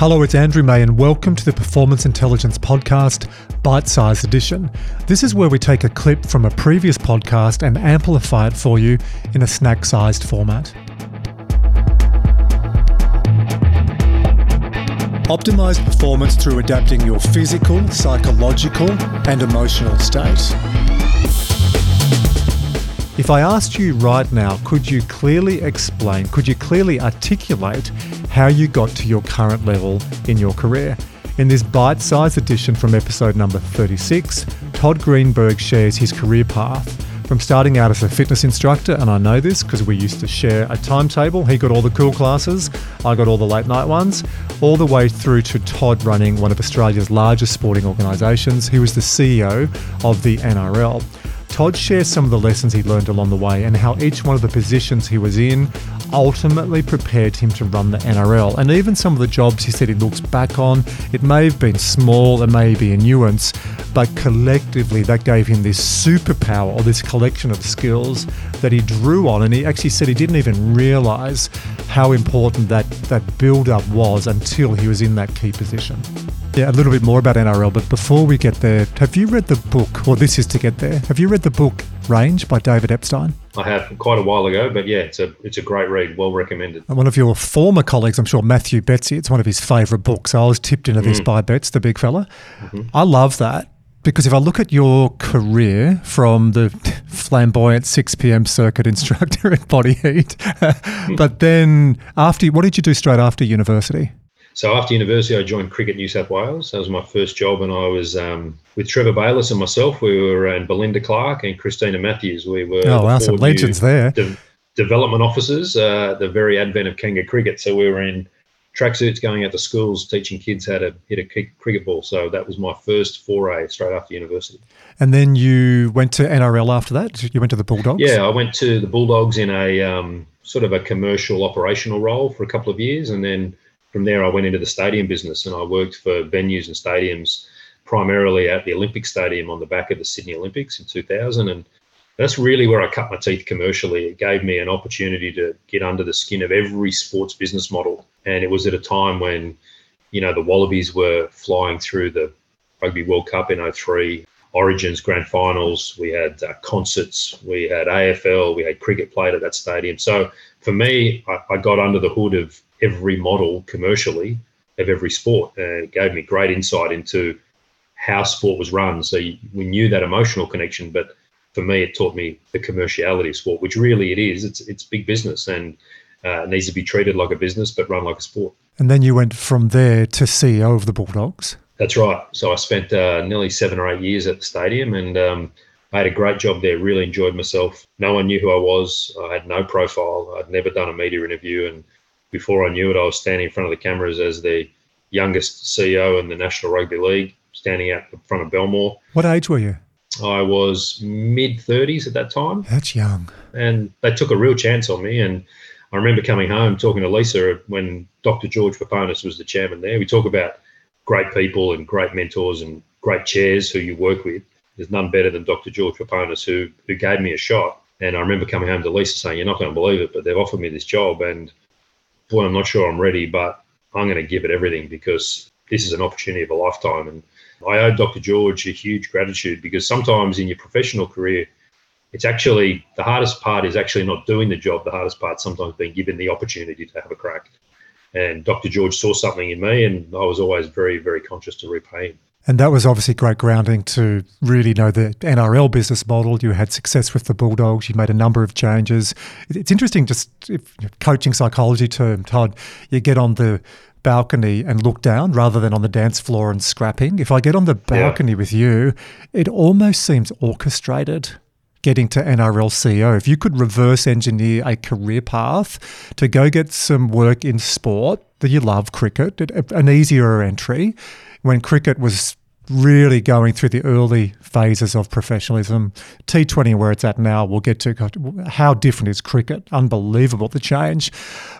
Hello, it's Andrew May and welcome to the Performance Intelligence Podcast, Bite-Size Edition. This is where we take a clip from a previous podcast and amplify it for you in a snack-sized format. Optimise performance through adapting your physical, psychological and emotional state. If I asked you right now, could you clearly articulate how you got to your current level in your career? In this bite-sized edition from episode number 36, Todd Greenberg shares his career path. From starting out as a fitness instructor, and I know this because we used to share a timetable, he got all the cool classes, I got all the late night ones, all the way through to Todd running one of Australia's largest sporting organisations. He was the CEO of the NRL. Todd shares some of the lessons he learned along the way and how each one of the positions he was in ultimately prepared him to run the NRL. And even some of the jobs he said he looks back on, it may have been small, it may be a nuance, but collectively that gave him this superpower or this collection of skills that he drew on. And he actually said he didn't even realise how important that build-up was until he was in that key position. Yeah, a little bit more about NRL, but before we get there, have you read the book, or this is to get there, have you read the book Range by David Epstein? I have, quite a while ago, but yeah, it's a great read, well recommended. And one of your former colleagues, I'm sure Matthew Betsy, it's one of his favourite books. I was tipped into this by Bets, the big fella. Mm-hmm. I love that, because if I look at your career from the flamboyant 6 p.m. circuit instructor at Body Heat, but then what did you do straight after university? So after university, I joined Cricket New South Wales. That was my first job, and I was with Trevor Bayliss and myself. We were and Belinda Clark and Christina Matthews. We were some legends there. Development officers, the very advent of Kanga Cricket. So we were in tracksuits going out to schools, teaching kids how to hit a cricket ball. So that was my first foray straight after university. And then you went to NRL after that? You went to the Bulldogs? Yeah, I went to the Bulldogs in a sort of a commercial operational role for a couple of years, and then from there, I went into the stadium business, and I worked for venues and stadiums, primarily at the Olympic Stadium on the back of the Sydney Olympics in 2000. And that's really where I cut my teeth commercially. It gave me an opportunity to get under the skin of every sports business model. And it was at a time when, you know, the Wallabies were flying through the Rugby World Cup in 2003, Origins, grand finals. We had concerts, we had AFL, we had cricket played at that stadium. So for me, I got under the hood of every model commercially of every sport. It gave me great insight into how sport was run. So we knew that emotional connection, but for me, it taught me the commerciality of sport, which really it is. It's big business, and it needs to be treated like a business, but run like a sport. And then you went from there to CEO of the Bulldogs. That's right. So I spent nearly 7 or 8 years at the stadium, and I had a great job there, really enjoyed myself. No one knew who I was. I had no profile. I'd never done a media interview, and before I knew it, I was standing in front of the cameras as the youngest CEO in the National Rugby League, standing out in front of Belmore. What age were you? I was mid-30s at that time. That's young. And they took a real chance on me. And I remember coming home, talking to Lisa when Dr. George Papoulias was the chairman there. We talk about great people and great mentors and great chairs who you work with. There's none better than Dr. George Papoulias who gave me a shot. And I remember coming home to Lisa saying, "You're not going to believe it, but they've offered me this job. And boy, I'm not sure I'm ready, but I'm going to give it everything because this is an opportunity of a lifetime." And I owe Dr. George a huge gratitude, because sometimes in your professional career, it's actually the hardest part is actually not doing the job. The hardest part sometimes being given the opportunity to have a crack. And Dr. George saw something in me, and I was always very, very conscious to repay him. And that was obviously great grounding to really know the NRL business model. You had success with the Bulldogs. You made a number of changes. It's interesting, just if coaching psychology term, Todd, you get on the balcony and look down rather than on the dance floor and scrapping. If I get on the balcony with you, it almost seems orchestrated getting to NRL CEO. If you could reverse engineer a career path to go get some work in sport, that you love cricket, an easier entry, when cricket was really going through the early phases of professionalism. T20, where it's at now, we'll get to how different is cricket. Unbelievable, the change.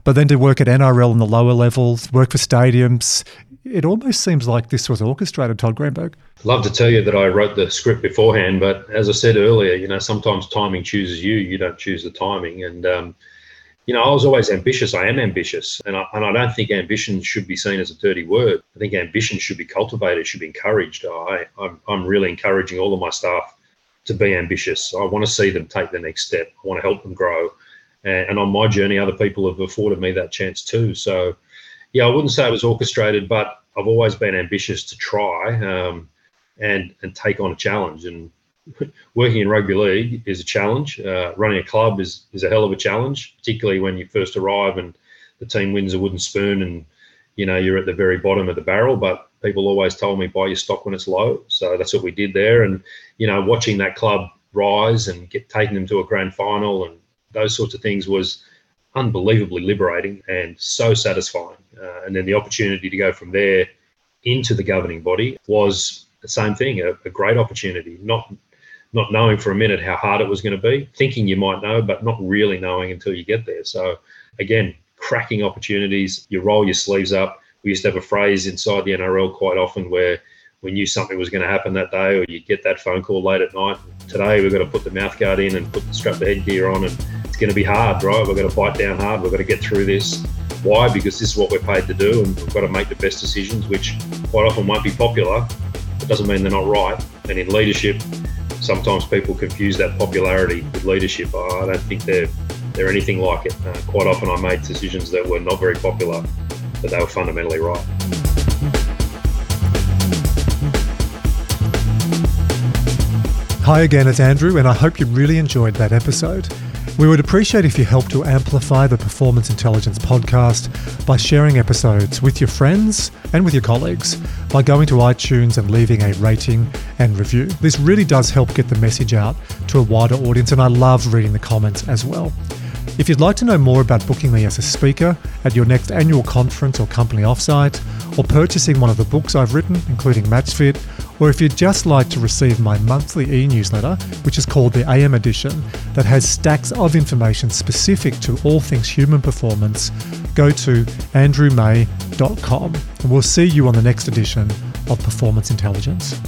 But then to work at NRL in the lower levels, work for stadiums, it almost seems like this was orchestrated, Todd Greenberg. I'd love to tell you that I wrote the script beforehand, but as I said earlier, you know, sometimes timing chooses you. You don't choose the timing. And You know, I was always ambitious. I am ambitious. And I don't think ambition should be seen as a dirty word. I think ambition should be cultivated, should be encouraged. I'm really encouraging all of my staff to be ambitious. I want to see them take the next step. I want to help them grow. And on my journey, other people have afforded me that chance too. So, yeah, I wouldn't say it was orchestrated, but I've always been ambitious to try and take on a challenge. And working in rugby league is a challenge. Running a club is a hell of a challenge, particularly when you first arrive and the team wins a wooden spoon and, you know, you're at the very bottom of the barrel. But people always told me, buy your stock when it's low. So that's what we did there. And, you know, watching that club rise and taking them to a grand final and those sorts of things was unbelievably liberating and so satisfying. And then the opportunity to go from there into the governing body was the same thing, a great opportunity, not knowing for a minute how hard it was going to be, thinking you might know, but not really knowing until you get there. So, again, cracking opportunities, you roll your sleeves up. We used to have a phrase inside the NRL quite often where we knew something was going to happen that day, or you'd get that phone call late at night. Today, we've got to put the mouthguard in and strap the headgear on, and it's going to be hard, right? We're going to bite down hard. We're going to get through this. Why? Because this is what we're paid to do, and we've got to make the best decisions, which quite often won't be popular. It doesn't mean they're not right. And in leadership, sometimes people confuse that popularity with leadership. I don't think they're anything like it. Quite often, I made decisions that were not very popular, but they were fundamentally right. Hi again, it's Andrew, and I hope you really enjoyed that episode. We would appreciate if you helped to amplify the Performance Intelligence Podcast by sharing episodes with your friends and with your colleagues by going to iTunes and leaving a rating and review. This really does help get the message out to a wider audience, and I love reading the comments as well. If you'd like to know more about booking me as a speaker at your next annual conference or company offsite, or purchasing one of the books I've written, including Matchfit, or if you'd just like to receive my monthly e-newsletter, which is called the AM edition, that has stacks of information specific to all things human performance, go to andrewmay.com, and we'll see you on the next edition of Performance Intelligence.